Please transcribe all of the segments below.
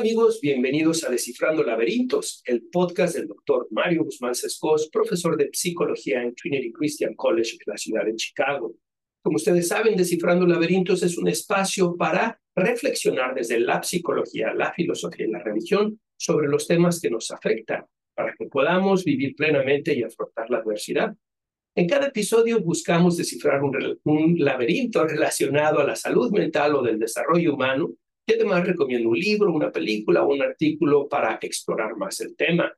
Hola amigos, bienvenidos a Descifrando Laberintos, el podcast del doctor Mario Guzmán Sescós, profesor de psicología en Trinity Christian College en la ciudad de Chicago. Como ustedes saben, Descifrando Laberintos es un espacio para reflexionar desde la psicología, la filosofía y la religión sobre los temas que nos afectan, para que podamos vivir plenamente y afrontar la adversidad. En cada episodio buscamos descifrar un laberinto relacionado a la salud mental o del desarrollo humano, y además recomiendo un libro, una película o un artículo para explorar más el tema.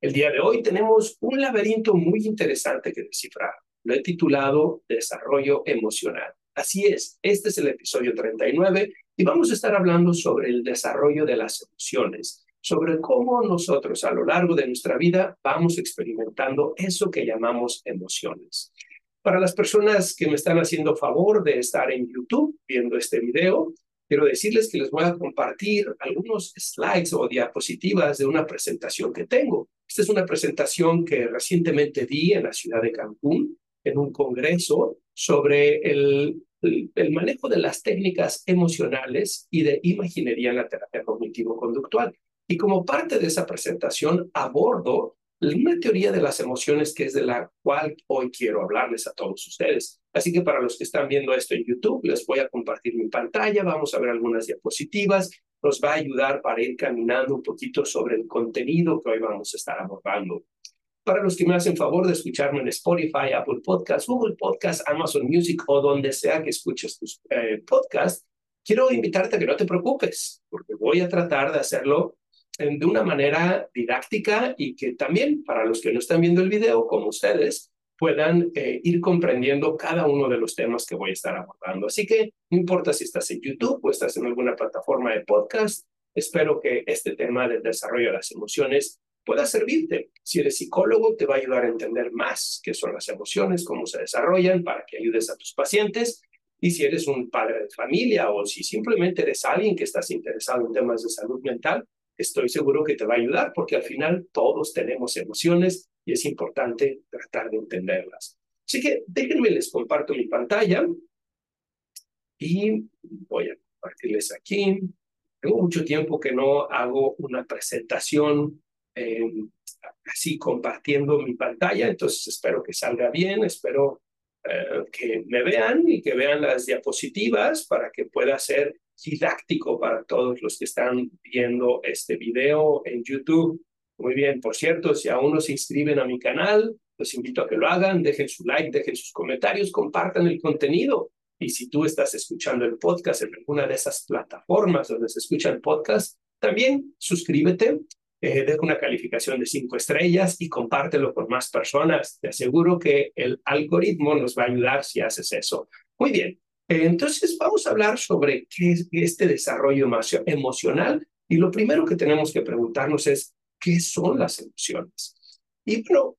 El día de hoy tenemos un laberinto muy interesante que descifrar. Lo he titulado Desarrollo Emocional. Así es, este es el episodio 39 y vamos a estar hablando sobre el desarrollo de las emociones, sobre cómo nosotros a lo largo de nuestra vida vamos experimentando eso que llamamos emociones. Para las personas que me están haciendo favor de estar en YouTube viendo este video, quiero decirles que les voy a compartir algunos slides o diapositivas de una presentación que tengo. Esta es una presentación que recientemente di en la ciudad de Cancún, en un congreso sobre el manejo de las técnicas emocionales y de imaginería en la terapia cognitivo-conductual. Y como parte de esa presentación abordo una teoría de las emociones que es de la cual hoy quiero hablarles a todos ustedes. Así que para los que están viendo esto en YouTube, les voy a compartir mi pantalla, vamos a ver algunas diapositivas, nos va a ayudar para ir caminando un poquito sobre el contenido que hoy vamos a estar abordando. Para los que me hacen favor de escucharme en Spotify, Apple Podcasts, Google Podcasts, Amazon Music o donde sea que escuches tus podcasts, quiero invitarte a que no te preocupes, porque voy a tratar de hacerlo de una manera didáctica y que también para los que no están viendo el video, como ustedes, puedan ir comprendiendo cada uno de los temas que voy a estar abordando. Así que no importa si estás en YouTube o estás en alguna plataforma de podcast, espero que este tema del desarrollo de las emociones pueda servirte. Si eres psicólogo, te va a ayudar a entender más qué son las emociones, cómo se desarrollan, para que ayudes a tus pacientes. Y si eres un padre de familia o si simplemente eres alguien que estás interesado en temas de salud mental, estoy seguro que te va a ayudar porque al final todos tenemos emociones y es importante tratar de entenderlas. Así que déjenme les comparto mi pantalla y voy a compartirles aquí. Tengo mucho tiempo que no hago una presentación así compartiendo mi pantalla, entonces espero que salga bien, espero que me vean y que vean las diapositivas para que pueda ser didáctico para todos los que están viendo este video en YouTube. Muy bien, por cierto, si aún no se inscriben a mi canal, los invito a que lo hagan, dejen su like, dejen sus comentarios, compartan el contenido. Y si tú estás escuchando el podcast en alguna de esas plataformas donde se escucha el podcast, también suscríbete, deja una calificación de 5 estrellas y compártelo con más personas. Te aseguro que el algoritmo nos va a ayudar si haces eso. Muy bien. Entonces vamos a hablar sobre qué es este desarrollo emocional y lo primero que tenemos que preguntarnos es ¿qué son las emociones? Y bueno,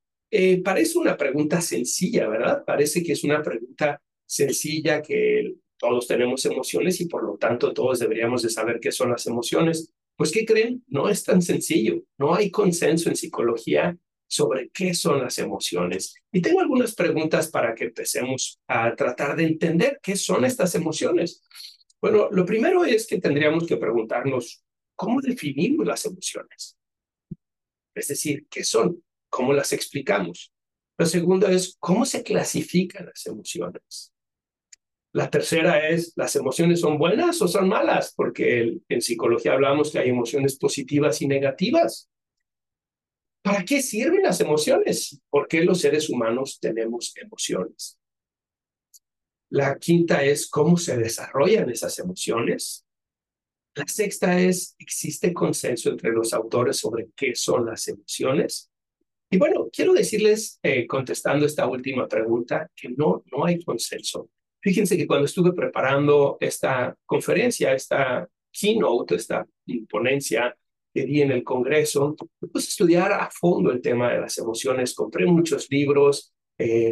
parece una pregunta sencilla, ¿verdad? Parece que es una pregunta sencilla que todos tenemos emociones y por lo tanto todos deberíamos de saber qué son las emociones. Pues ¿qué creen? No es tan sencillo, no hay consenso en psicología sobre qué son las emociones. Y tengo algunas preguntas para que empecemos a tratar de entender qué son estas emociones. Bueno, lo primero es que tendríamos que preguntarnos, ¿cómo definimos las emociones? Es decir, ¿qué son? ¿Cómo las explicamos? La segunda es, ¿cómo se clasifican las emociones? La tercera es, ¿las emociones son buenas o son malas? Porque en psicología hablamos que hay emociones positivas y negativas. ¿Para qué sirven las emociones? ¿Por qué los seres humanos tenemos emociones? La quinta es cómo se desarrollan esas emociones. La sexta es, ¿existe consenso entre los autores sobre qué son las emociones? Y bueno, quiero decirles, contestando esta última pregunta, que no hay consenso. Fíjense que cuando estuve preparando esta conferencia, esta keynote, esta ponencia, que di en el Congreso, me puse a estudiar a fondo el tema de las emociones, compré muchos libros,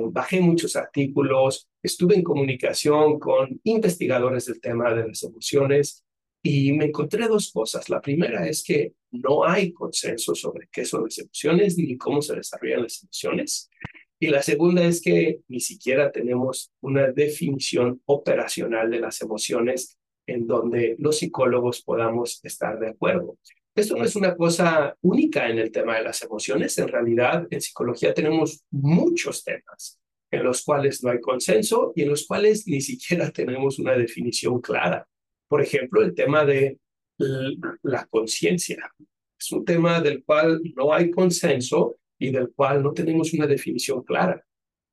bajé muchos artículos, estuve en comunicación con investigadores del tema de las emociones y me encontré dos cosas. La primera es que no hay consenso sobre qué son las emociones ni cómo se desarrollan las emociones. Y la segunda es que ni siquiera tenemos una definición operacional de las emociones en donde los psicólogos podamos estar de acuerdo. Esto no es una cosa única en el tema de las emociones. En realidad, en psicología tenemos muchos temas en los cuales no hay consenso y en los cuales ni siquiera tenemos una definición clara. Por ejemplo, el tema de la conciencia. Es un tema del cual no hay consenso y del cual no tenemos una definición clara.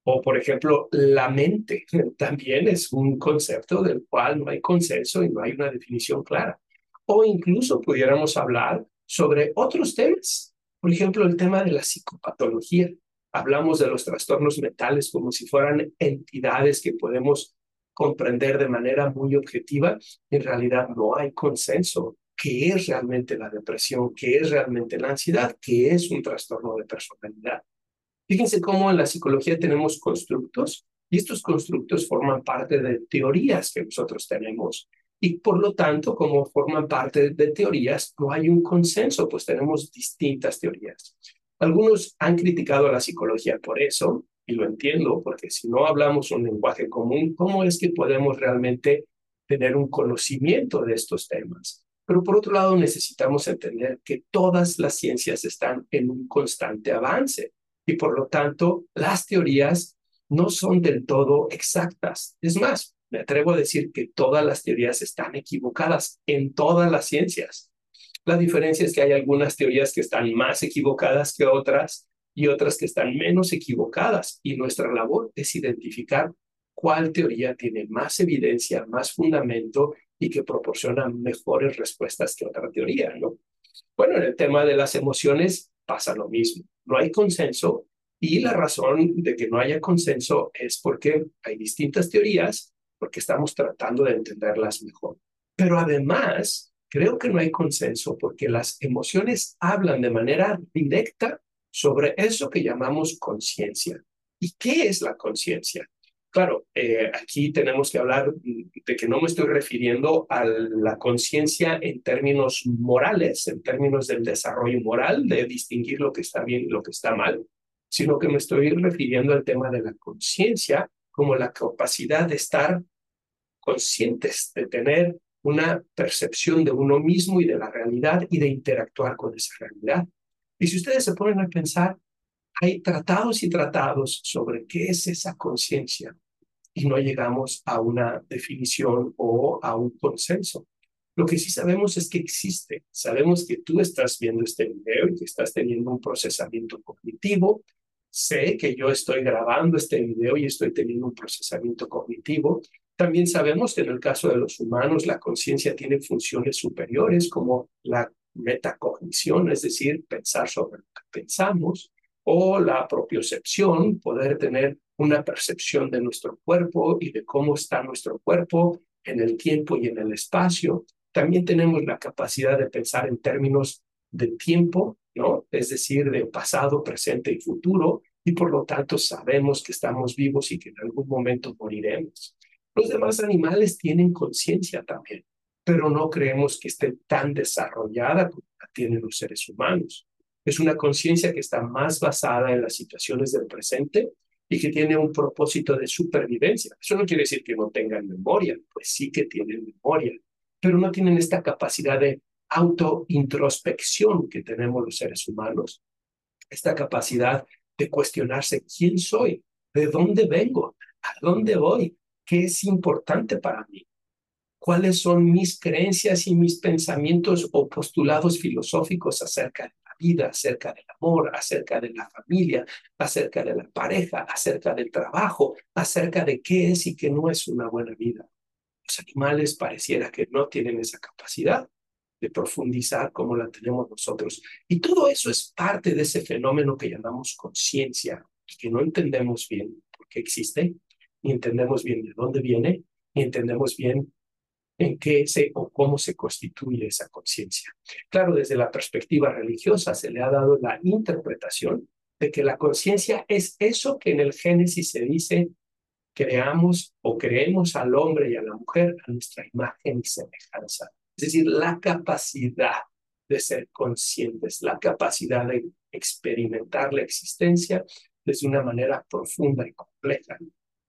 O, por ejemplo, la mente también es un concepto del cual no hay consenso y no hay una definición clara. O incluso pudiéramos hablar sobre otros temas. Por ejemplo, el tema de la psicopatología. Hablamos de los trastornos mentales como si fueran entidades que podemos comprender de manera muy objetiva. En realidad no hay consenso. ¿Qué es realmente la depresión? ¿Qué es realmente la ansiedad? ¿Qué es un trastorno de personalidad? Fíjense cómo en la psicología tenemos constructos y estos constructos forman parte de teorías que nosotros tenemos. Y por lo tanto, como forman parte de teorías, no hay un consenso, pues tenemos distintas teorías. Algunos han criticado a la psicología por eso, y lo entiendo, porque si no hablamos un lenguaje común, ¿cómo es que podemos realmente tener un conocimiento de estos temas? Pero por otro lado, necesitamos entender que todas las ciencias están en un constante avance, y por lo tanto, las teorías no son del todo exactas. Es más, me atrevo a decir que todas las teorías están equivocadas en todas las ciencias. La diferencia es que hay algunas teorías que están más equivocadas que otras y otras que están menos equivocadas. Y nuestra labor es identificar cuál teoría tiene más evidencia, más fundamento y que proporciona mejores respuestas que otra teoría, ¿no? Bueno, en el tema de las emociones pasa lo mismo. No hay consenso y la razón de que no haya consenso es porque hay distintas teorías, porque estamos tratando de entenderlas mejor. Pero además, creo que no hay consenso porque las emociones hablan de manera directa sobre eso que llamamos conciencia. ¿Y qué es la conciencia? Claro, aquí tenemos que hablar de que no me estoy refiriendo a la conciencia en términos morales, en términos del desarrollo moral, de distinguir lo que está bien y lo que está mal, sino que me estoy refiriendo al tema de la conciencia como la capacidad de estar conscientes, de tener una percepción de uno mismo y de la realidad y de interactuar con esa realidad. Y si ustedes se ponen a pensar, hay tratados y tratados sobre qué es esa conciencia y no llegamos a una definición o a un consenso. Lo que sí sabemos es que existe. Sabemos que tú estás viendo este video y que estás teniendo un procesamiento cognitivo. Sé que yo estoy grabando este video y estoy teniendo un procesamiento cognitivo. También sabemos que en el caso de los humanos la conciencia tiene funciones superiores como la metacognición, es decir, pensar sobre lo que pensamos, o la propiocepción, poder tener una percepción de nuestro cuerpo y de cómo está nuestro cuerpo en el tiempo y en el espacio. También tenemos la capacidad de pensar en términos de tiempo, ¿no? Es decir, de pasado, presente y futuro, y por lo tanto sabemos que estamos vivos y que en algún momento moriremos. Los demás animales tienen conciencia también, pero no creemos que esté tan desarrollada como la tienen los seres humanos. Es una conciencia que está más basada en las situaciones del presente y que tiene un propósito de supervivencia. Eso no quiere decir que no tengan memoria, pues sí que tienen memoria, pero no tienen esta capacidad de autointrospección que tenemos los seres humanos, esta capacidad de cuestionarse quién soy, de dónde vengo, a dónde voy, qué es importante para mí, cuáles son mis creencias y mis pensamientos o postulados filosóficos acerca de la vida, acerca del amor, acerca de la familia, acerca de la pareja, acerca del trabajo, acerca de qué es y qué no es una buena vida. Los animales pareciera que no tienen esa capacidad de profundizar como la tenemos nosotros. Y todo eso es parte de ese fenómeno que llamamos conciencia, que no entendemos bien por qué existe, ni entendemos bien de dónde viene, ni entendemos bien en qué se o cómo se constituye esa conciencia. Claro, desde la perspectiva religiosa se le ha dado la interpretación de que la conciencia es eso que en el Génesis se dice, creamos o creemos al hombre y a la mujer a nuestra imagen y semejanza. Es decir, la capacidad de ser conscientes, la capacidad de experimentar la existencia desde una manera profunda y compleja.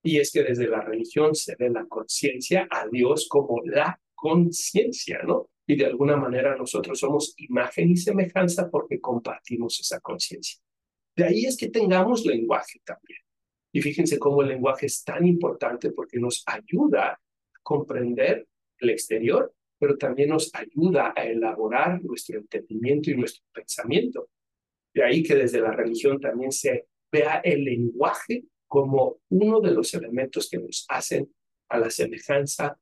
Y es que desde la religión se ve la conciencia a Dios como la conciencia, ¿no? Y de alguna manera nosotros somos imagen y semejanza porque compartimos esa conciencia. De ahí es que tengamos lenguaje también. Y fíjense cómo el lenguaje es tan importante porque nos ayuda a comprender el exterior, pero también nos ayuda a elaborar nuestro entendimiento y nuestro pensamiento. De ahí que desde la religión también se vea el lenguaje como uno de los elementos que nos hacen a la semejanza,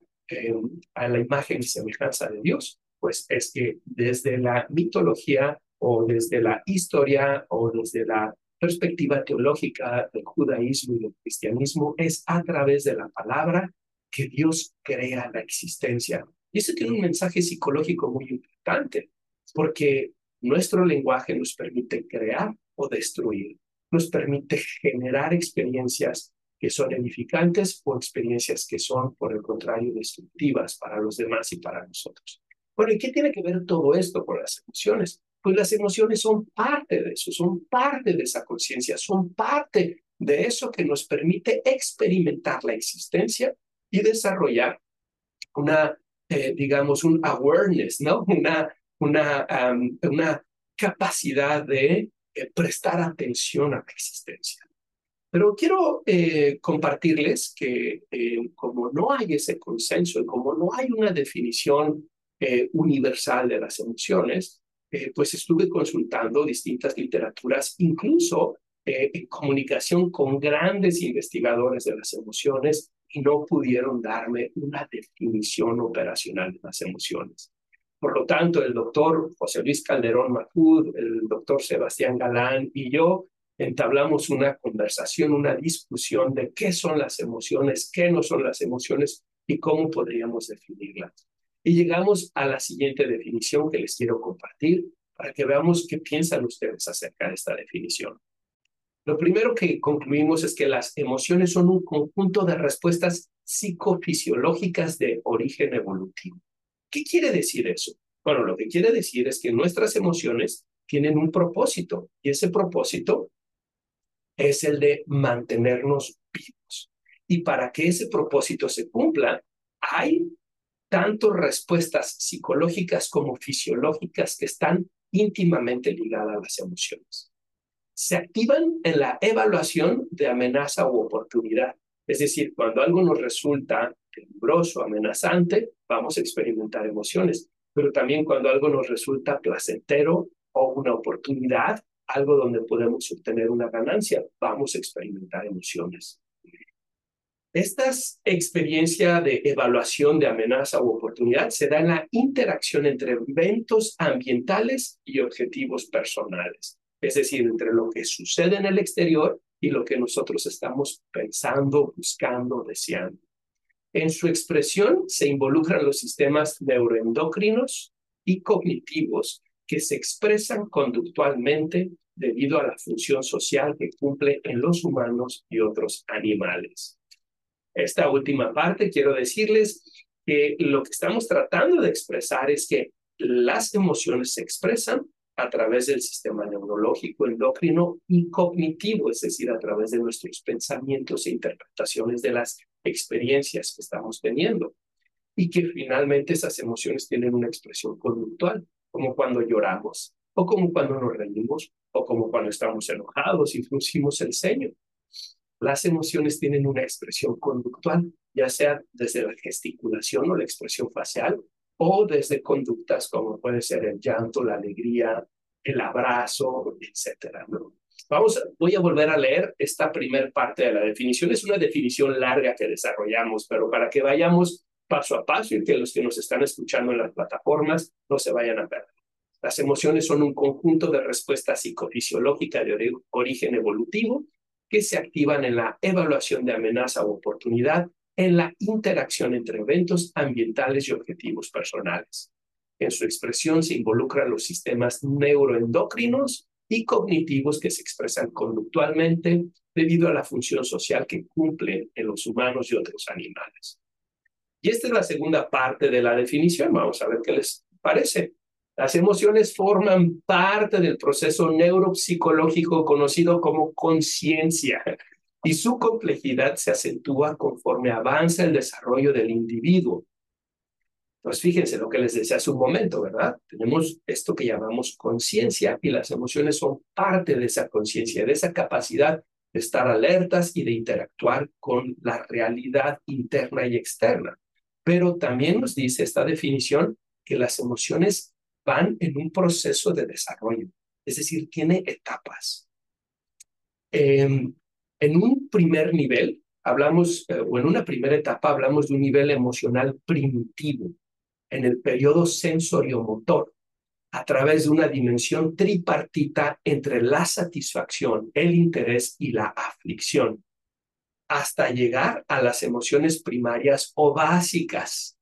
a la imagen y semejanza de Dios. Pues es que desde la mitología o desde la historia o desde la perspectiva teológica del judaísmo y del cristianismo, es a través de la palabra que Dios crea la existencia. Y esto tiene un mensaje psicológico muy importante, porque nuestro lenguaje nos permite crear o destruir, nos permite generar experiencias que son edificantes o experiencias que son, por el contrario, destructivas para los demás y para nosotros. Bueno, ¿y qué tiene que ver todo esto con las emociones? Pues las emociones son parte de eso, son parte de esa conciencia, son parte de eso que nos permite experimentar la existencia y desarrollar una, digamos, un awareness, ¿no? Una capacidad de prestar atención a la existencia. Pero quiero compartirles que como no hay ese consenso y como no hay una definición universal de las emociones, pues estuve consultando distintas literaturas, incluso en comunicación con grandes investigadores de las emociones, y no pudieron darme una definición operacional de las emociones. Por lo tanto, el doctor José Luis Calderón Macud, el doctor Sebastián Galán y yo entablamos una conversación, una discusión de qué son las emociones, qué no son las emociones y cómo podríamos definirlas. Y llegamos a la siguiente definición que les quiero compartir para que veamos qué piensan ustedes acerca de esta definición. Lo primero que concluimos es que las emociones son un conjunto de respuestas psicofisiológicas de origen evolutivo. ¿Qué quiere decir eso? Bueno, lo que quiere decir es que nuestras emociones tienen un propósito, y ese propósito es el de mantenernos vivos. Y para que ese propósito se cumpla, hay tanto respuestas psicológicas como fisiológicas que están íntimamente ligadas a las emociones. Se activan en la evaluación de amenaza u oportunidad. Es decir, cuando algo nos resulta peligroso, amenazante, vamos a experimentar emociones. Pero también cuando algo nos resulta placentero o una oportunidad, algo donde podemos obtener una ganancia, vamos a experimentar emociones. Esta experiencia de evaluación de amenaza u oportunidad se da en la interacción entre eventos ambientales y objetivos personales. Es decir, entre lo que sucede en el exterior y lo que nosotros estamos pensando, buscando, deseando. En su expresión se involucran los sistemas neuroendocrinos y cognitivos que se expresan conductualmente debido a la función social que cumple en los humanos y otros animales. Esta última parte quiero decirles que lo que estamos tratando de expresar es que las emociones se expresan a través del sistema neurológico, endocrino y cognitivo, es decir, a través de nuestros pensamientos e interpretaciones de las experiencias que estamos teniendo. Y que finalmente esas emociones tienen una expresión conductual, como cuando lloramos, o como cuando nos reímos, o como cuando estamos enojados y fruncimos el ceño. Las emociones tienen una expresión conductual, ya sea desde la gesticulación o la expresión facial, o desde conductas como puede ser el llanto, la alegría, el abrazo, etcétera, ¿no? Voy a volver a leer esta primera parte de la definición. Es una definición larga que desarrollamos, pero para que vayamos paso a paso y que los que nos están escuchando en las plataformas no se vayan a perder. Las emociones son un conjunto de respuestas psicofisiológicas de origen evolutivo que se activan en la evaluación de amenaza u oportunidad, en la interacción entre eventos ambientales y objetivos personales. En su expresión se involucran los sistemas neuroendocrinos y cognitivos que se expresan conductualmente debido a la función social que cumplen en los humanos y otros animales. Y esta es la segunda parte de la definición. Vamos a ver qué les parece. Las emociones forman parte del proceso neuropsicológico conocido como conciencia, y su complejidad se acentúa conforme avanza el desarrollo del individuo. Pues fíjense lo que les decía hace un momento, ¿verdad? Tenemos esto que llamamos conciencia y las emociones son parte de esa conciencia, de esa capacidad de estar alertas y de interactuar con la realidad interna y externa. Pero también nos dice esta definición que las emociones van en un proceso de desarrollo, es decir, tiene etapas. En un primer nivel hablamos, o en una primera etapa hablamos de un nivel emocional primitivo, en el periodo sensoriomotor, a través de una dimensión tripartita entre la satisfacción, el interés y la aflicción, hasta llegar a las emociones primarias o básicas,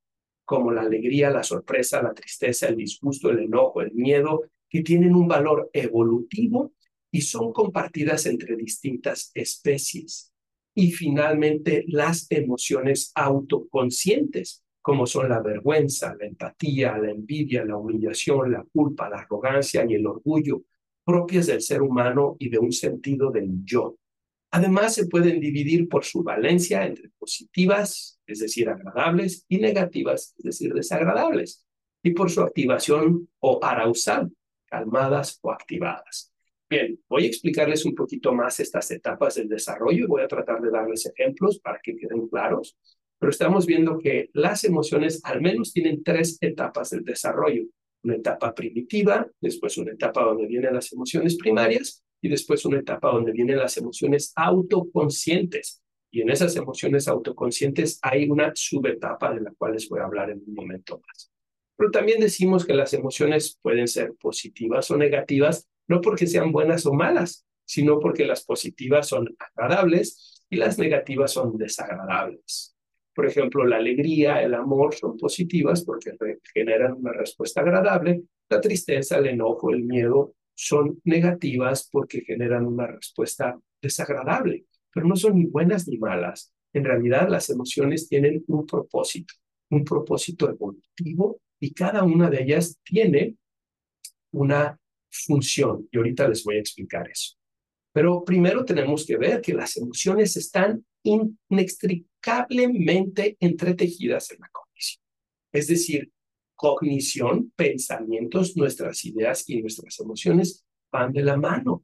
como la alegría, la sorpresa, la tristeza, el disgusto, el enojo, el miedo, que tienen un valor evolutivo y son compartidas entre distintas especies. Y finalmente, las emociones autoconscientes, como son la vergüenza, la empatía, la envidia, la humillación, la culpa, la arrogancia y el orgullo, propias del ser humano y de un sentido del yo. Además, se pueden dividir por su valencia entre positivas, es decir, agradables, y negativas, es decir, desagradables, y por su activación o arousal, calmadas o activadas. Bien, voy a explicarles un poquito más estas etapas del desarrollo y voy a tratar de darles ejemplos para que queden claros, pero estamos viendo que las emociones al menos tienen tres etapas del desarrollo. Una etapa primitiva, después una etapa donde vienen las emociones primarias y después una etapa donde vienen las emociones autoconscientes. Y en esas emociones autoconscientes hay una subetapa de la cual les voy a hablar en un momento más. Pero también decimos que las emociones pueden ser positivas o negativas, no porque sean buenas o malas, sino porque las positivas son agradables y las negativas son desagradables. Por ejemplo, la alegría, el amor son positivas porque generan una respuesta agradable. La tristeza, el enojo, el miedo son negativas porque generan una respuesta desagradable. Pero no son ni buenas ni malas. En realidad, las emociones tienen un propósito evolutivo y cada una de ellas tiene una función, y ahorita les voy a explicar eso. Pero primero tenemos que ver que las emociones están inextricablemente entretejidas en la cognición. Es decir, cognición, pensamientos, nuestras ideas y nuestras emociones van de la mano.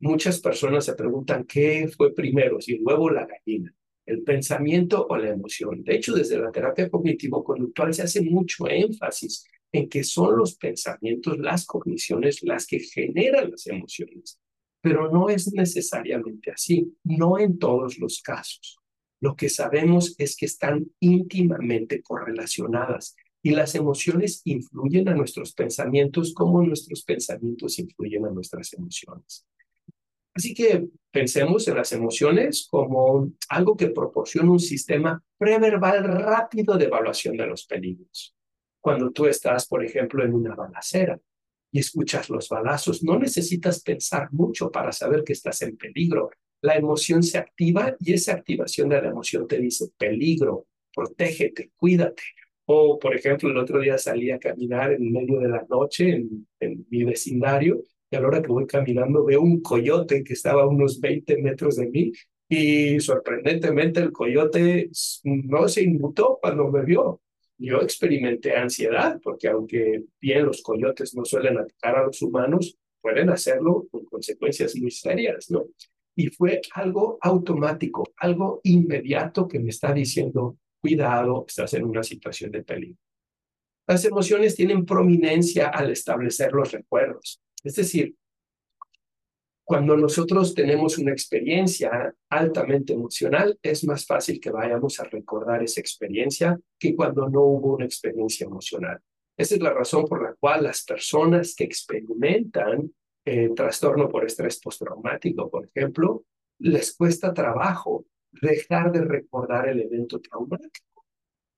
Muchas personas se preguntan qué fue primero, si el huevo o la gallina, el pensamiento o la emoción. De hecho, desde la terapia cognitivo-conductual se hace mucho énfasis en que son los pensamientos, las cogniciones, las que generan las emociones. Pero no es necesariamente así, no en todos los casos. Lo que sabemos es que están íntimamente correlacionadas y las emociones influyen a nuestros pensamientos como nuestros pensamientos influyen a nuestras emociones. Así que pensemos en las emociones como algo que proporciona un sistema preverbal rápido de evaluación de los peligros. Cuando tú estás, por ejemplo, en una balacera y escuchas los balazos, no necesitas pensar mucho para saber que estás en peligro. La emoción se activa y esa activación de la emoción te dice peligro, protégete, cuídate. O, por ejemplo, el otro día salí a caminar en medio de la noche en mi vecindario y a la hora que voy caminando veo un coyote que estaba a unos 20 metros de mí y sorprendentemente el coyote no se inmutó cuando me vio. Yo experimenté ansiedad porque aunque bien los coyotes no suelen atacar a los humanos, pueden hacerlo con consecuencias muy serias, ¿no? Y fue algo automático, algo inmediato que me está diciendo, cuidado, estás en una situación de peligro. Las emociones tienen prominencia al establecer los recuerdos. Es decir, cuando nosotros tenemos una experiencia altamente emocional, es más fácil que vayamos a recordar esa experiencia que cuando no hubo una experiencia emocional. Esa es la razón por la cual las personas que experimentan trastorno por estrés postraumático, por ejemplo, les cuesta trabajo dejar de recordar el evento traumático.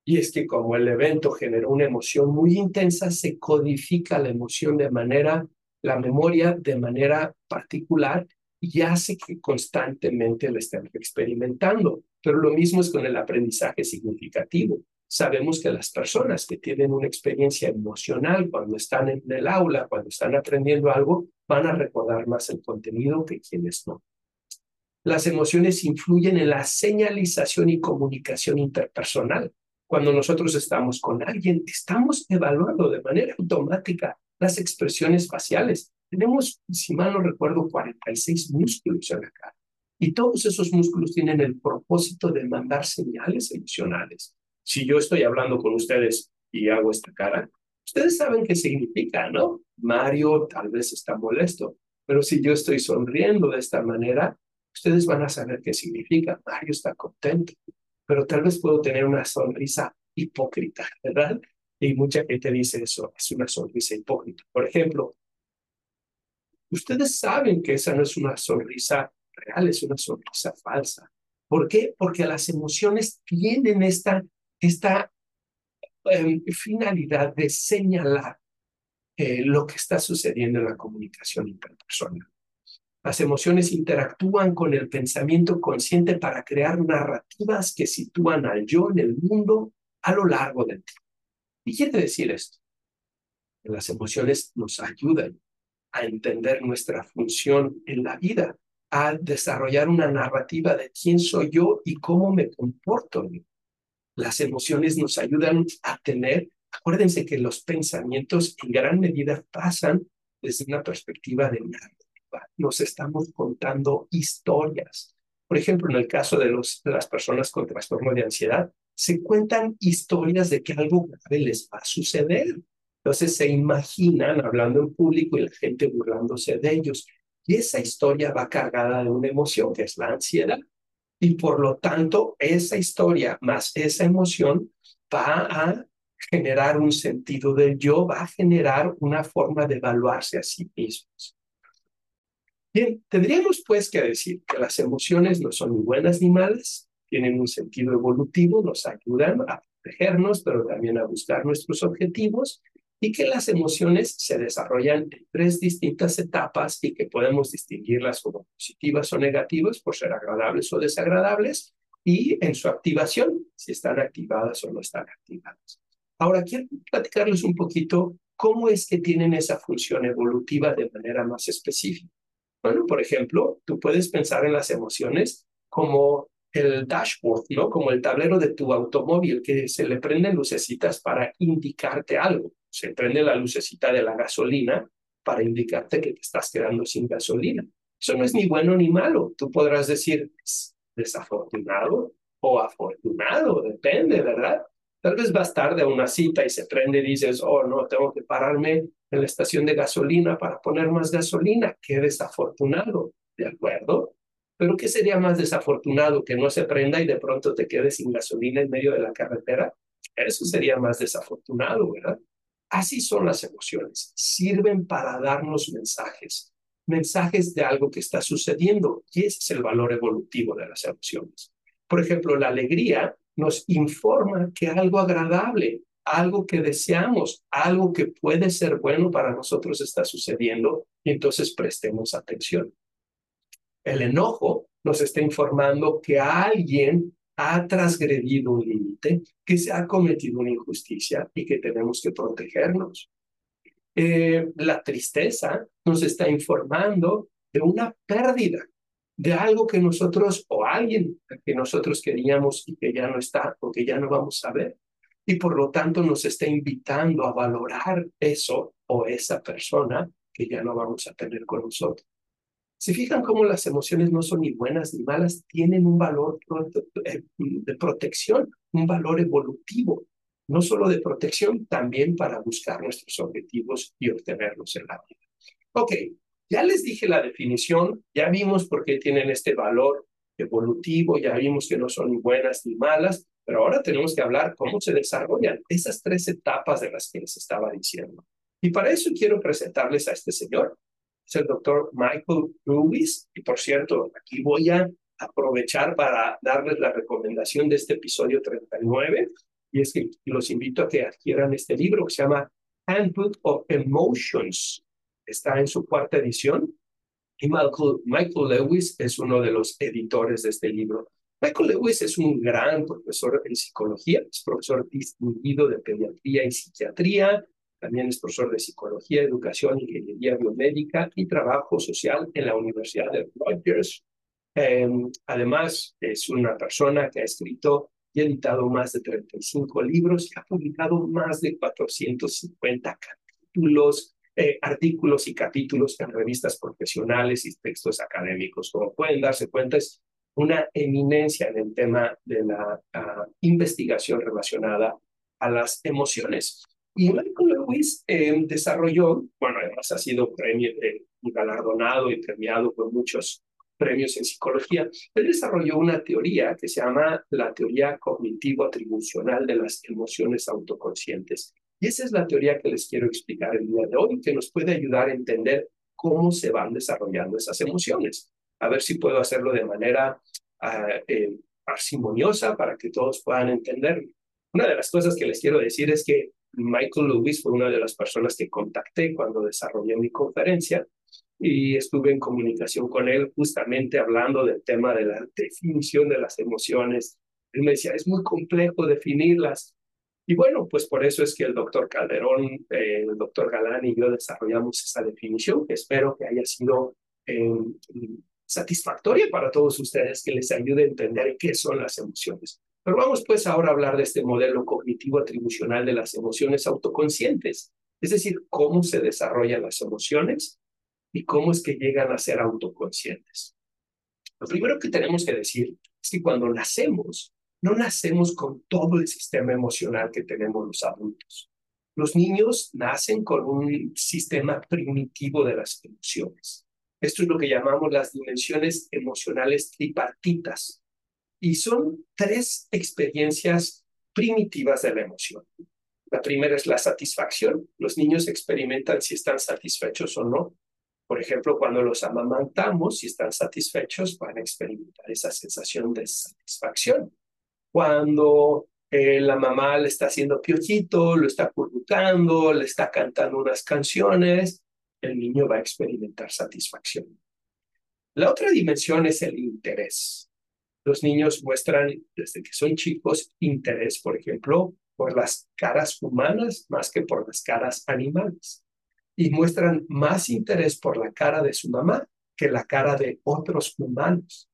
Y es que como el evento generó una emoción muy intensa, se codifica la emoción de manera la memoria de manera particular y hace que constantemente la estemos experimentando. Pero lo mismo es con el aprendizaje significativo. Sabemos que las personas que tienen una experiencia emocional cuando están en el aula, cuando están aprendiendo algo, van a recordar más el contenido que quienes no. Las emociones influyen en la señalización y comunicación interpersonal. Cuando nosotros estamos con alguien, estamos evaluando de manera automática las expresiones faciales. Tenemos, si mal no recuerdo, 46 músculos en la cara. Y todos esos músculos tienen el propósito de mandar señales emocionales. Si yo estoy hablando con ustedes y hago esta cara, ustedes saben qué significa, ¿no? Mario tal vez está molesto, pero si yo estoy sonriendo de esta manera, ustedes van a saber qué significa. Mario está contento, pero tal vez puedo tener una sonrisa hipócrita, ¿verdad? Y mucha gente dice eso, es una sonrisa hipócrita. Por ejemplo, ustedes saben que esa no es una sonrisa real, es una sonrisa falsa. ¿Por qué? Porque las emociones tienen esta finalidad de señalar lo que está sucediendo en la comunicación interpersonal. Las emociones interactúan con el pensamiento consciente para crear narrativas que sitúan al yo en el mundo a lo largo del tiempo. ¿Y quiere decir esto? Que las emociones nos ayudan a entender nuestra función en la vida, a desarrollar una narrativa de quién soy yo y cómo me comporto. Las emociones nos ayudan a tener, acuérdense que los pensamientos en gran medida pasan desde una perspectiva de narrativa. Nos estamos contando historias. Por ejemplo, en el caso de las personas con trastorno de ansiedad, se cuentan historias de que algo grave les va a suceder. Entonces se imaginan hablando en público y la gente burlándose de ellos. Y esa historia va cargada de una emoción, que es la ansiedad. Y por lo tanto, esa historia más esa emoción va a generar un sentido del yo, va a generar una forma de evaluarse a sí mismos. Bien, tendríamos pues que decir que las emociones no son ni buenas ni malas, tienen un sentido evolutivo, nos ayudan a protegernos, pero también a buscar nuestros objetivos, y que las emociones se desarrollan en 3 distintas etapas y que podemos distinguirlas como positivas o negativas por ser agradables o desagradables, y en su activación, si están activadas o no están activadas. Ahora quiero platicarles un poquito cómo es que tienen esa función evolutiva de manera más específica. Bueno, por ejemplo, tú puedes pensar en las emociones como el dashboard, ¿no? Como el tablero de tu automóvil, que se le prenden lucecitas para indicarte algo. Se prende la lucecita de la gasolina para indicarte que te estás quedando sin gasolina. Eso no es ni bueno ni malo. Tú podrás decir desafortunado o afortunado, depende, ¿verdad? Tal vez vas tarde a una cita y se prende y dices, oh, no, tengo que pararme en la estación de gasolina para poner más gasolina. Qué desafortunado, ¿de acuerdo? Pero ¿qué sería más desafortunado? Que no se prenda y de pronto te quedes sin gasolina en medio de la carretera. Eso sería más desafortunado, ¿verdad? Así son las emociones. Sirven para darnos mensajes. Mensajes de algo que está sucediendo. Y ese es el valor evolutivo de las emociones. Por ejemplo, la alegría nos informa que algo agradable, algo que deseamos, algo que puede ser bueno para nosotros está sucediendo, y entonces prestemos atención. El enojo nos está informando que alguien ha transgredido un límite, que se ha cometido una injusticia y que tenemos que protegernos. La tristeza nos está informando de una pérdida, de algo que nosotros o alguien que nosotros queríamos y que ya no está o que ya no vamos a ver. Y por lo tanto nos está invitando a valorar eso o esa persona que ya no vamos a tener con nosotros. ¿Se fijan cómo las emociones no son ni buenas ni malas? Tienen un valor de protección, un valor evolutivo. No solo de protección, también para buscar nuestros objetivos y obtenerlos en la vida. Ok, ya les dije la definición, ya vimos por qué tienen este valor evolutivo, ya vimos que no son ni buenas ni malas, pero ahora tenemos que hablar cómo se desarrollan esas 3 etapas de las que les estaba diciendo. Y para eso quiero presentarles a este señor. Es el doctor Michael Lewis. Y por cierto, aquí voy a aprovechar para darles la recomendación de este episodio 39. Y es que los invito a que adquieran este libro que se llama Handbook of Emotions. Está en su 4ª edición. Y Michael Lewis es uno de los editores de este libro. Michael Lewis es un gran profesor en psicología, es profesor distinguido de pediatría y psiquiatría, también es profesor de psicología, educación, ingeniería biomédica y trabajo social en la Universidad de Rutgers. Además, es una persona que ha escrito y ha editado más de 35 libros y ha publicado más de 450 capítulos, artículos y capítulos en revistas profesionales y textos académicos. Como pueden darse cuenta, es una eminencia en el tema de la investigación relacionada a las emociones. Y Michael Lewis desarrolló, bueno, además ha sido galardonado y premiado por muchos premios en psicología. Él desarrolló una teoría que se llama la teoría cognitivo-atribucional de las emociones autoconscientes. Y esa es la teoría que les quiero explicar el día de hoy, que nos puede ayudar a entender cómo se van desarrollando esas emociones. A ver si puedo hacerlo de manera parsimoniosa para que todos puedan entenderlo. Una de las cosas que les quiero decir es que Michael Lewis fue una de las personas que contacté cuando desarrollé mi conferencia y estuve en comunicación con él justamente hablando del tema de la definición de las emociones. Él me decía, es muy complejo definirlas. Y bueno, pues por eso es que el doctor Calderón, el doctor Galán y yo desarrollamos esa definición que espero que haya sido satisfactoria para todos ustedes, que les ayude a entender qué son las emociones. Pero vamos pues ahora a hablar de este modelo cognitivo atribucional de las emociones autoconscientes, es decir, cómo se desarrollan las emociones y cómo es que llegan a ser autoconscientes. Lo primero que tenemos que decir es que cuando nacemos, no nacemos con todo el sistema emocional que tenemos los adultos. Los niños nacen con un sistema primitivo de las emociones. Esto es lo que llamamos las dimensiones emocionales tripartitas. Y son tres experiencias primitivas de la emoción. La primera es la satisfacción. Los niños experimentan si están satisfechos o no. Por ejemplo, cuando los amamantamos, si están satisfechos, van a experimentar esa sensación de satisfacción. Cuando la mamá le está haciendo piojito, lo está currucando, le está cantando unas canciones, el niño va a experimentar satisfacción. La otra dimensión es el interés. Los niños muestran desde que son chicos interés, por ejemplo, por las caras humanas más que por las caras animales. Y muestran más interés por la cara de su mamá que la cara de otros humanos.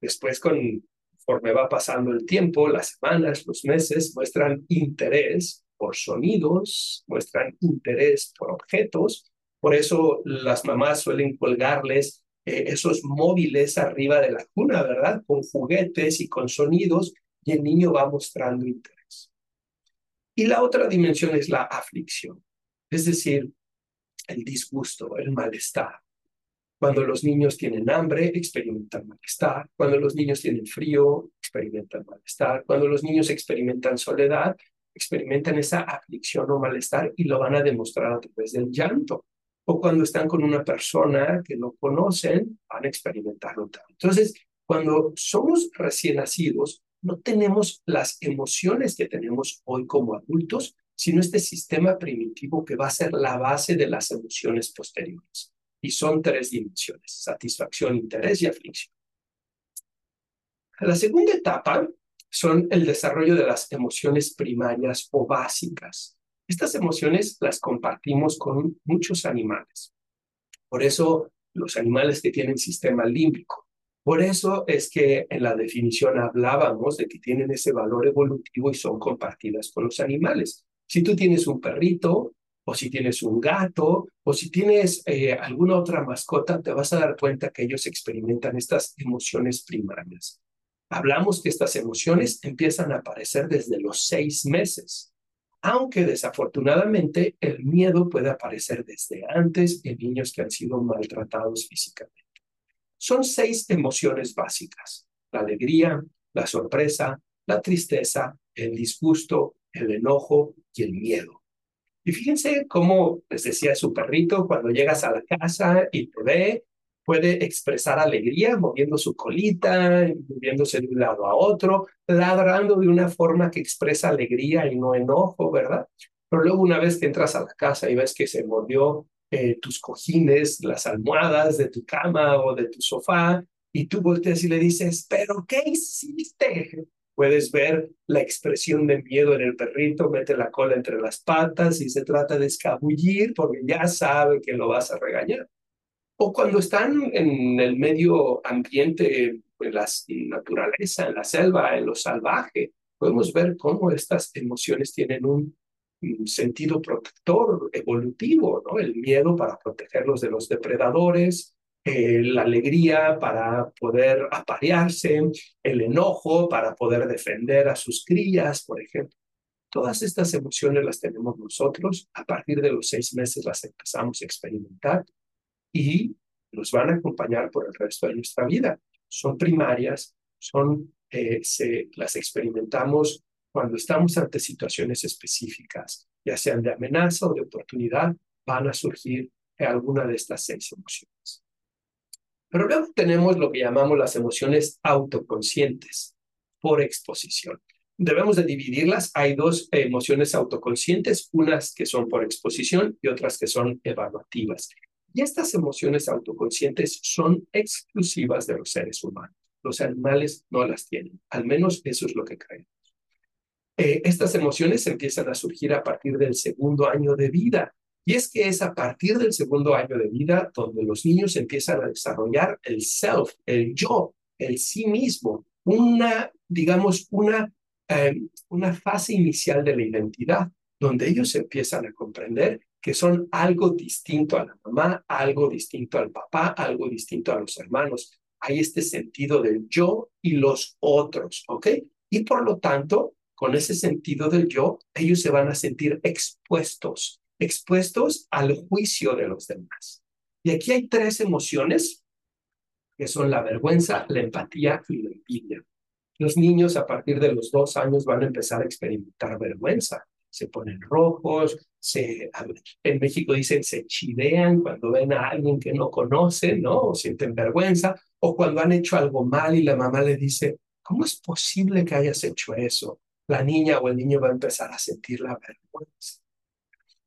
Después, conforme va pasando el tiempo, las semanas, los meses, muestran interés por sonidos, muestran interés por objetos. Por eso las mamás suelen colgarles esos móviles arriba de la cuna, ¿verdad? Con juguetes y con sonidos, y el niño va mostrando interés. Y la otra dimensión es la aflicción, es decir, el disgusto, el malestar. Cuando los niños tienen hambre, experimentan malestar. Cuando los niños tienen frío, experimentan malestar. Cuando los niños experimentan soledad, experimentan esa aflicción o malestar y lo van a demostrar a través del llanto. O cuando están con una persona que no conocen, van a experimentarlo tanto. Entonces, cuando somos recién nacidos, no tenemos las emociones que tenemos hoy como adultos, sino este sistema primitivo que va a ser la base de las emociones posteriores. Y son tres dimensiones: satisfacción, interés y aflicción. La segunda etapa son el desarrollo de las emociones primarias o básicas. Estas emociones las compartimos con muchos animales. Por eso los animales que tienen sistema límbico. Por eso es que en la definición hablábamos de que tienen ese valor evolutivo y son compartidas con los animales. Si tú tienes un perrito, o si tienes un gato, o si tienes alguna otra mascota, te vas a dar cuenta que ellos experimentan estas emociones primarias. Hablamos que estas emociones empiezan a aparecer desde los 6 meses. Aunque desafortunadamente el miedo puede aparecer desde antes en niños que han sido maltratados físicamente. Son 6 emociones básicas: la alegría, la sorpresa, la tristeza, el disgusto, el enojo y el miedo. Y fíjense cómo les decía su perrito, cuando llegas a la casa y te ve, puede expresar alegría moviendo su colita, moviéndose de un lado a otro, ladrando de una forma que expresa alegría y no enojo, ¿verdad? Pero luego una vez que entras a la casa y ves que se mordió tus cojines, las almohadas de tu cama o de tu sofá, y tú volteas y le dices, ¿pero qué hiciste? Puedes ver la expresión de miedo en el perrito, mete la cola entre las patas y se trata de escabullir porque ya sabe que lo vas a regañar. O cuando están en el medio ambiente, en la naturaleza, en la selva, en lo salvaje, podemos ver cómo estas emociones tienen un sentido protector evolutivo, ¿no? El miedo para protegerlos de los depredadores, la alegría para poder aparearse, el enojo para poder defender a sus crías, por ejemplo. Todas estas emociones las tenemos nosotros. A partir de los 6 meses las empezamos a experimentar y nos van a acompañar por el resto de nuestra vida. Son primarias, las experimentamos cuando estamos ante situaciones específicas, ya sean de amenaza o de oportunidad, van a surgir alguna de estas 6 emociones. Pero luego tenemos lo que llamamos las emociones autoconscientes por exposición. Debemos de dividirlas. Hay 2 emociones autoconscientes, unas que son por exposición y otras que son evaluativas. Y estas emociones autoconscientes son exclusivas de los seres humanos. Los animales no las tienen, al menos eso es lo que creemos. Estas emociones empiezan a surgir a partir del 2º año de vida. Y es que es a partir del 2º año de vida donde los niños empiezan a desarrollar el self, el yo, el sí mismo. Una fase inicial de la identidad, donde ellos empiezan a comprender que son algo distinto a la mamá, algo distinto al papá, algo distinto a los hermanos. Hay este sentido del yo y los otros, ¿ok? Y por lo tanto, con ese sentido del yo, ellos se van a sentir expuestos al juicio de los demás. Y aquí hay 3 emociones, que son la vergüenza, la empatía y la envidia. Los niños a partir de los 2 años van a empezar a experimentar vergüenza. Se ponen rojos, en México dicen se chivean cuando ven a alguien que no conocen, ¿no? O sienten vergüenza, o cuando han hecho algo mal y la mamá le dice, ¿cómo es posible que hayas hecho eso? La niña o el niño va a empezar a sentir la vergüenza.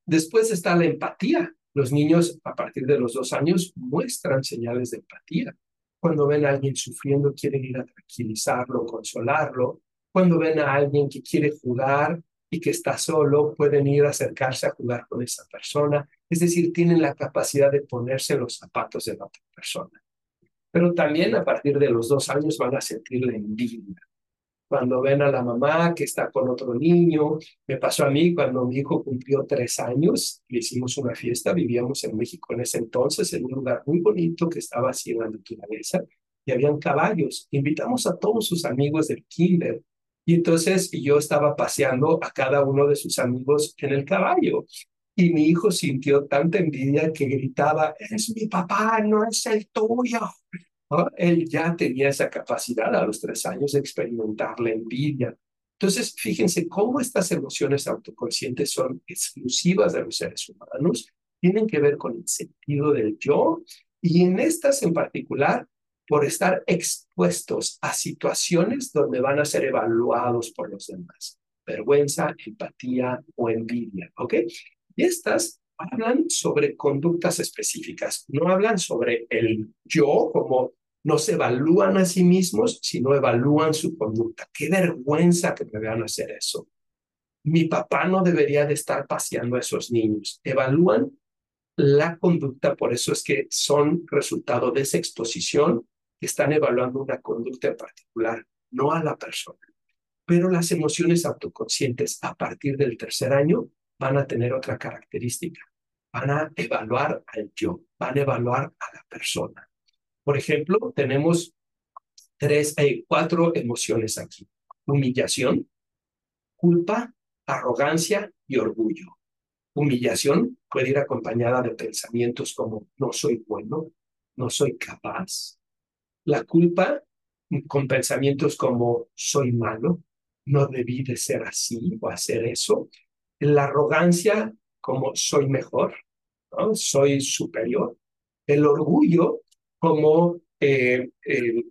Después está la empatía. Los niños a partir de los 2 años muestran señales de empatía. Cuando ven a alguien sufriendo, quieren ir a tranquilizarlo, consolarlo. Cuando ven a alguien que quiere jugar y que está solo, pueden ir a acercarse a jugar con esa persona. Es decir, tienen la capacidad de ponerse en los zapatos de la otra persona. Pero también a partir de los 2 años van a sentir la envidia. Cuando ven a la mamá que está con otro niño. Me pasó a mí cuando mi hijo cumplió 3 años, le hicimos una fiesta, vivíamos en México en ese entonces, en un lugar muy bonito que estaba así en la naturaleza, y habían caballos. Invitamos a todos sus amigos del kinder, y entonces yo estaba paseando a cada uno de sus amigos en el caballo, y mi hijo sintió tanta envidia que gritaba, es mi papá, no es el tuyo. ¿No? Él ya tenía esa capacidad a los 3 años de experimentar la envidia. Entonces, fíjense cómo estas emociones autoconscientes son exclusivas de los seres humanos, tienen que ver con el sentido del yo, y en estas en particular, por estar expuestos a situaciones donde van a ser evaluados por los demás. Vergüenza, empatía o envidia, ¿ok? Y estas hablan sobre conductas específicas, no hablan sobre el yo como no se evalúan a sí mismos, sino evalúan su conducta. ¡Qué vergüenza que me vean hacer eso! Mi papá no debería de estar paseando a esos niños. Evalúan la conducta, por eso es que son resultado de esa exposición, que están evaluando una conducta en particular, no a la persona. Pero las emociones autoconscientes a partir del 3er año van a tener otra característica. Van a evaluar al yo, van a evaluar a la persona. Por ejemplo, tenemos 4 emociones aquí. Humillación, culpa, arrogancia y orgullo. Humillación puede ir acompañada de pensamientos como no soy bueno, no soy capaz. La culpa con pensamientos como soy malo, no debí de ser así o hacer eso. La arrogancia como soy mejor, ¿no? Soy superior. El orgullo como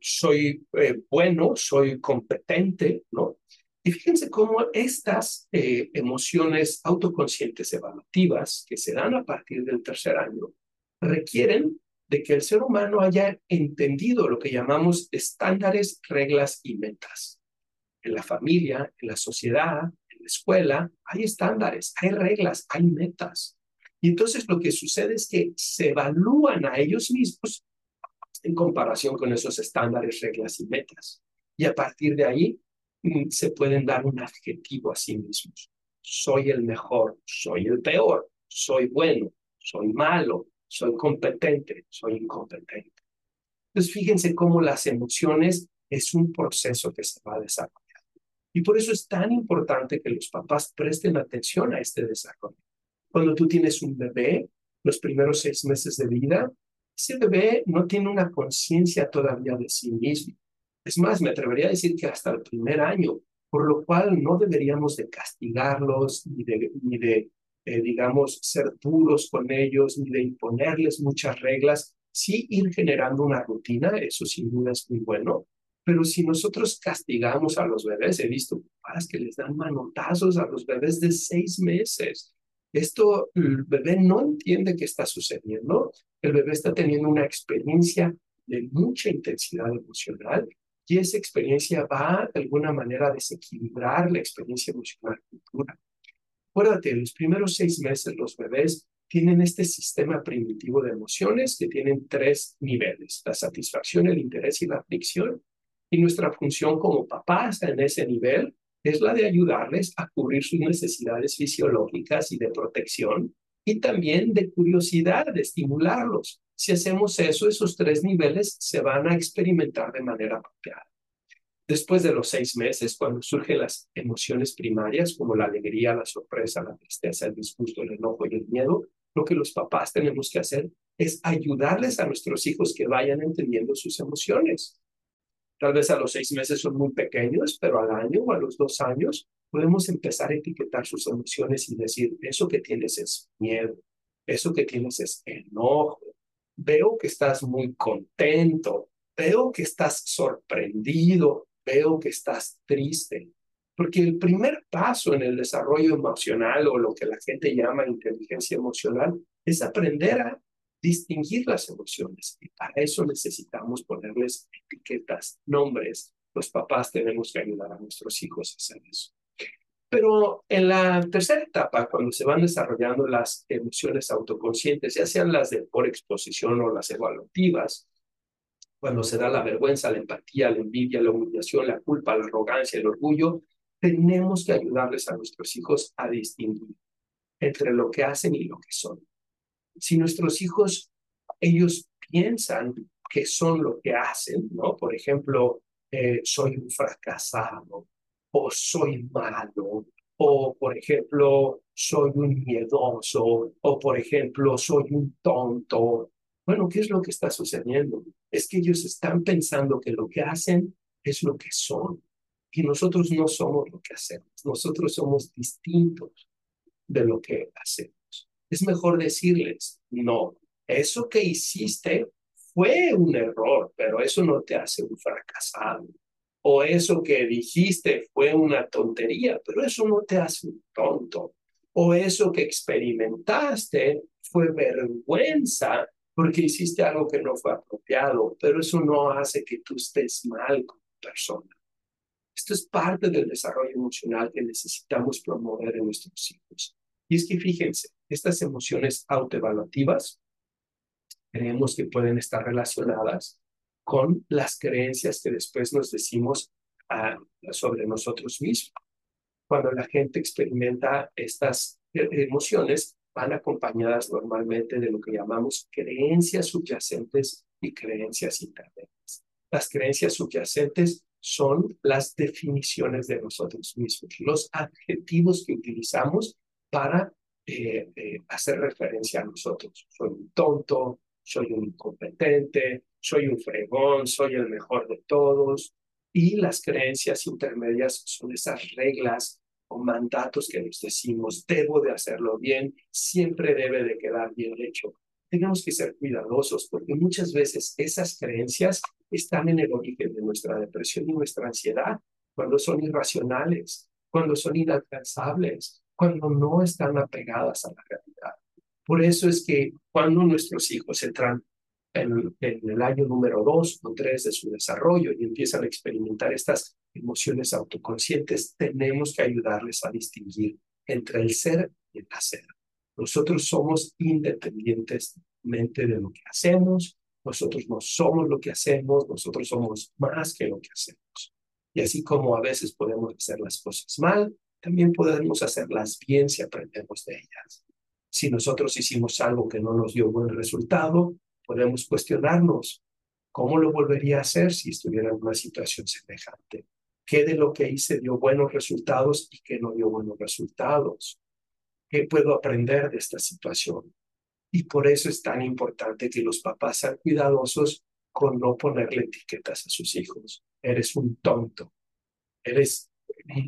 soy bueno, soy competente, ¿no? Y fíjense cómo estas emociones autoconscientes evaluativas que se dan a partir del 3er año requieren de que el ser humano haya entendido lo que llamamos estándares, reglas y metas. En la familia, en la sociedad, en la escuela, hay estándares, hay reglas, hay metas. Y entonces lo que sucede es que se evalúan a ellos mismos en comparación con esos estándares, reglas y metas. Y a partir de ahí se pueden dar un adjetivo a sí mismos. Soy el mejor, soy el peor, soy bueno, soy malo, soy competente, soy incompetente. Entonces fíjense cómo las emociones es un proceso que se va desarrollando. Y por eso es tan importante que los papás presten atención a este desarrollo. Cuando tú tienes un bebé, los primeros 6 meses de vida, ese bebé no tiene una conciencia todavía de sí mismo. Es más, me atrevería a decir que hasta el primer año, por lo cual no deberíamos de castigarlos ni de digamos, ser duros con ellos, ni de imponerles muchas reglas. Sí ir generando una rutina, eso sin duda es muy bueno. Pero si nosotros castigamos a los bebés, he visto papás que les dan manotazos a los bebés de 6 meses. Esto, el bebé no entiende qué está sucediendo. El bebé está teniendo una experiencia de mucha intensidad emocional y esa experiencia va de alguna manera a desequilibrar la experiencia emocional futura. Acuérdate, los primeros 6 meses los bebés tienen este sistema primitivo de emociones que tienen 3 niveles, la satisfacción, el interés y la aflicción. Y nuestra función como papás en ese nivel es la de ayudarles a cubrir sus necesidades fisiológicas y de protección y también de curiosidad, de estimularlos. Si hacemos eso, esos 3 niveles se van a experimentar de manera apropiada. Después de los 6 meses, cuando surgen las emociones primarias como la alegría, la sorpresa, la tristeza, el disgusto, el enojo y el miedo, lo que los papás tenemos que hacer es ayudarles a nuestros hijos que vayan entendiendo sus emociones. Tal vez a los 6 meses son muy pequeños, pero al año o a los 2 años podemos empezar a etiquetar sus emociones y decir, eso que tienes es miedo, eso que tienes es enojo, veo que estás muy contento, veo que estás sorprendido, veo que estás triste. Porque el primer paso en el desarrollo emocional o lo que la gente llama inteligencia emocional es aprender a distinguir las emociones y para eso necesitamos ponerles etiquetas, nombres. Los papás tenemos que ayudar a nuestros hijos a hacer eso. Pero en la tercera etapa, cuando se van desarrollando las emociones autoconscientes, ya sean las de por exposición o las evaluativas, cuando se da la vergüenza, la empatía, la envidia, la humillación, la culpa, la arrogancia, el orgullo, tenemos que ayudarles a nuestros hijos a distinguir entre lo que hacen y lo que son. Si nuestros hijos, ellos piensan que son lo que hacen, ¿no? Por ejemplo, soy un fracasado, o soy malo, o por ejemplo, soy un miedoso, o por ejemplo, soy un tonto. Bueno, ¿qué es lo que está sucediendo? Es que ellos están pensando que lo que hacen es lo que son. Y nosotros no somos lo que hacemos. Nosotros somos distintos de lo que hacemos. Es mejor decirles, no, eso que hiciste fue un error, pero eso no te hace un fracasado. O eso que dijiste fue una tontería, pero eso no te hace un tonto. O eso que experimentaste fue vergüenza porque hiciste algo que no fue apropiado, pero eso no hace que tú estés mal como persona. Esto es parte del desarrollo emocional que necesitamos promover en nuestros hijos. Y es que fíjense, estas emociones autoevaluativas creemos que pueden estar relacionadas con las creencias que después nos decimos sobre nosotros mismos. Cuando la gente experimenta estas emociones, van acompañadas normalmente de lo que llamamos creencias subyacentes y creencias intermedias. Las creencias subyacentes son las definiciones de nosotros mismos, los adjetivos que utilizamos para hacer referencia a nosotros. Soy un tonto, soy un incompetente, soy un fregón, soy el mejor de todos. Y las creencias intermedias son esas reglas o mandatos que nos decimos, debo de hacerlo bien, siempre debe de quedar bien hecho. Tenemos que ser cuidadosos porque muchas veces esas creencias están en el origen de nuestra depresión y nuestra ansiedad, cuando son irracionales, cuando son inalcanzables, cuando no están apegadas a la realidad. Por eso es que cuando nuestros hijos entran en el año número 2 o 3 de su desarrollo y empiezan a experimentar estas emociones autoconscientes, tenemos que ayudarles a distinguir entre el ser y el hacer. Nosotros somos independientemente de lo que hacemos. Nosotros no somos lo que hacemos. Nosotros somos más que lo que hacemos. Y así como a veces podemos hacer las cosas mal, también podemos hacerlas bien si aprendemos de ellas. Si nosotros hicimos algo que no nos dio buen resultado, podemos cuestionarnos. ¿Cómo lo volvería a hacer si estuviera en una situación semejante? ¿Qué de lo que hice dio buenos resultados y qué no dio buenos resultados? ¿Qué puedo aprender de esta situación? Y por eso es tan importante que los papás sean cuidadosos con no ponerle etiquetas a sus hijos. Eres un tonto. Eres,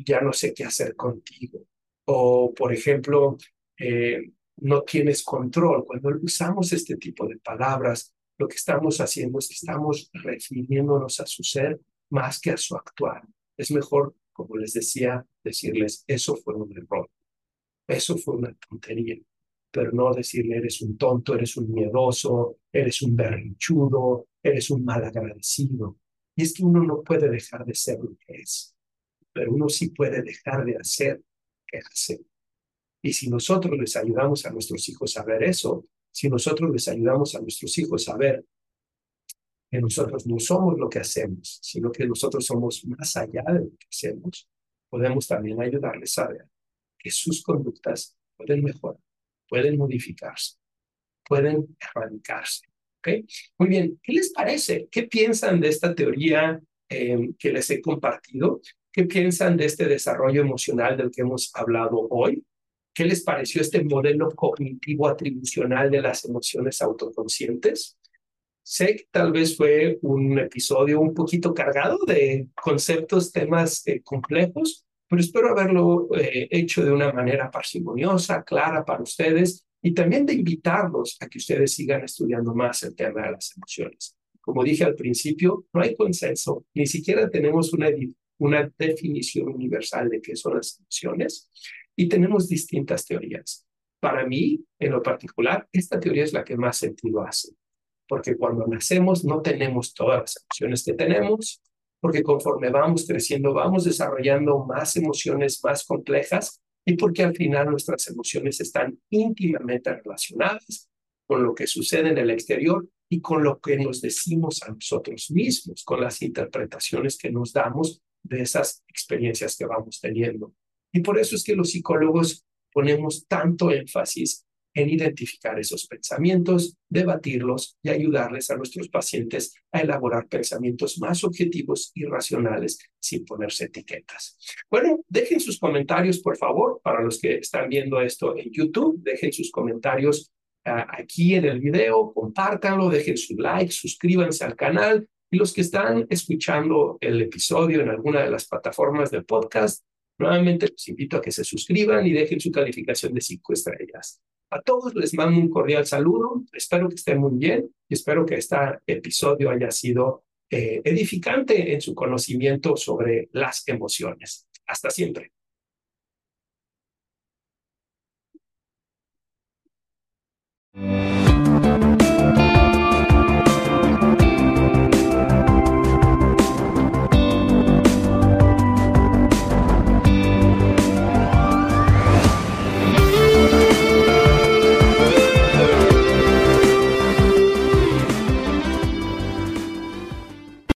ya no sé qué hacer contigo. O, por ejemplo, no tienes control. Cuando usamos este tipo de palabras, lo que estamos haciendo es que estamos refiriéndonos a su ser más que a su actuar. Es mejor, como les decía, decirles, eso fue un error, eso fue una tontería, pero no decirle, eres un tonto, eres un miedoso, eres un berrinchudo, eres un malagradecido. Y es que uno no puede dejar de ser lo que es, pero uno sí puede dejar de hacer lo que hace. Y si nosotros les ayudamos a nuestros hijos a ver eso, si nosotros les ayudamos a nuestros hijos a ver que nosotros no somos lo que hacemos, sino que nosotros somos más allá de lo que hacemos, podemos también ayudarles a ver que sus conductas pueden mejorar, pueden modificarse, pueden erradicarse. ¿Okay? Muy bien, ¿qué les parece? ¿Qué piensan de esta teoría que les he compartido? ¿Qué piensan de este desarrollo emocional del que hemos hablado hoy? ¿Qué les pareció este modelo cognitivo atribucional de las emociones autoconscientes? Sé que tal vez fue un episodio un poquito cargado de conceptos, temas complejos, pero espero haberlo hecho de una manera parsimoniosa, clara para ustedes, y también de invitarlos a que ustedes sigan estudiando más el tema de las emociones. Como dije al principio, no hay consenso, ni siquiera tenemos una definición universal de qué son las emociones. Y tenemos distintas teorías. Para mí, en lo particular, esta teoría es la que más sentido hace. Porque cuando nacemos no tenemos todas las emociones que tenemos, porque conforme vamos creciendo, vamos desarrollando más emociones más complejas y porque al final nuestras emociones están íntimamente relacionadas con lo que sucede en el exterior y con lo que nos decimos a nosotros mismos, con las interpretaciones que nos damos de esas experiencias que vamos teniendo. Y por eso es que los psicólogos ponemos tanto énfasis en identificar esos pensamientos, debatirlos y ayudarles a nuestros pacientes a elaborar pensamientos más objetivos y racionales sin ponerse etiquetas. Bueno, dejen sus comentarios, por favor, para los que están viendo esto en YouTube, dejen sus comentarios aquí en el video, compártanlo, dejen su like, suscríbanse al canal y los que están escuchando el episodio en alguna de las plataformas de podcast, nuevamente los invito a que se suscriban y dejen su calificación de 5 estrellas. A todos les mando un cordial saludo, espero que estén muy bien y espero que este episodio haya sido edificante en su conocimiento sobre las emociones. Hasta siempre.